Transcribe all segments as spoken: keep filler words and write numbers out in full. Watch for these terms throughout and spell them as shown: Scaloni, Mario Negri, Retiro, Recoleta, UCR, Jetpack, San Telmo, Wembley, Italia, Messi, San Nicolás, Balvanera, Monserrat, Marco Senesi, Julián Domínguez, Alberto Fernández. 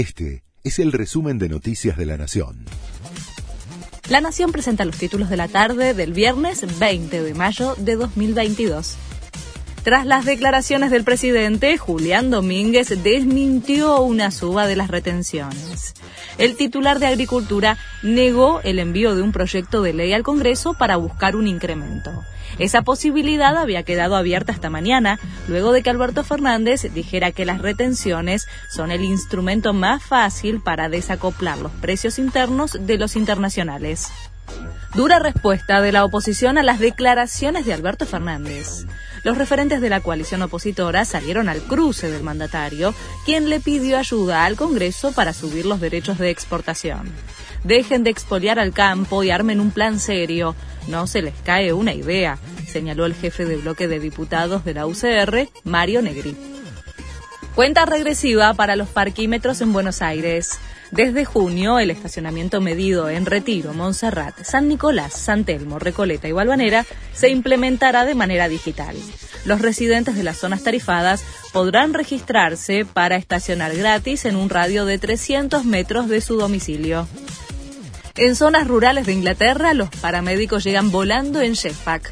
Este es el resumen de Noticias de la Nación. La Nación presenta los títulos de la tarde del viernes veinte de mayo de dos mil veintidós. Tras las declaraciones del presidente, Julián Domínguez desmintió una suba de las retenciones. El titular de Agricultura negó el envío de un proyecto de ley al Congreso para buscar un incremento. Esa posibilidad había quedado abierta hasta mañana, luego de que Alberto Fernández dijera que las retenciones son el instrumento más fácil para desacoplar los precios internos de los internacionales. Dura respuesta de la oposición a las declaraciones de Alberto Fernández. Los referentes de la coalición opositora salieron al cruce del mandatario, quien le pidió ayuda al Congreso para subir los derechos de exportación. Dejen de expoliar al campo y armen un plan serio. No se les cae una idea, señaló el jefe de bloque de diputados de la U C R, Mario Negri. Cuenta regresiva para los parquímetros en Buenos Aires. Desde junio, el estacionamiento medido en Retiro, Monserrat, San Nicolás, San Telmo, Recoleta y Balvanera se implementará de manera digital. Los residentes de las zonas tarifadas podrán registrarse para estacionar gratis en un radio de trescientos metros de su domicilio. En zonas rurales de Inglaterra, los paramédicos llegan volando en Jetpack.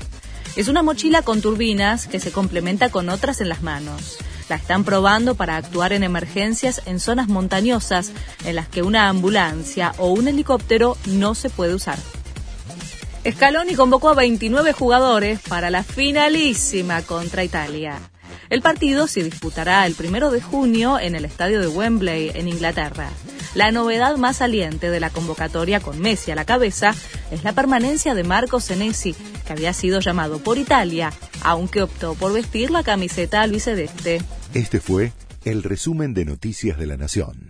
Es una mochila con turbinas que se complementa con otras en las manos. La están probando para actuar en emergencias en zonas montañosas en las que una ambulancia o un helicóptero no se puede usar. Scaloni convocó a veintinueve jugadores para la finalísima contra Italia. El partido se disputará el primero de junio en el estadio de Wembley, en Inglaterra. La novedad más saliente de la convocatoria, con Messi a la cabeza, es la permanencia de Marco Senesi, que había sido llamado por Italia, aunque optó por vestir la camiseta albiceleste. Este fue el resumen de Noticias de la Nación.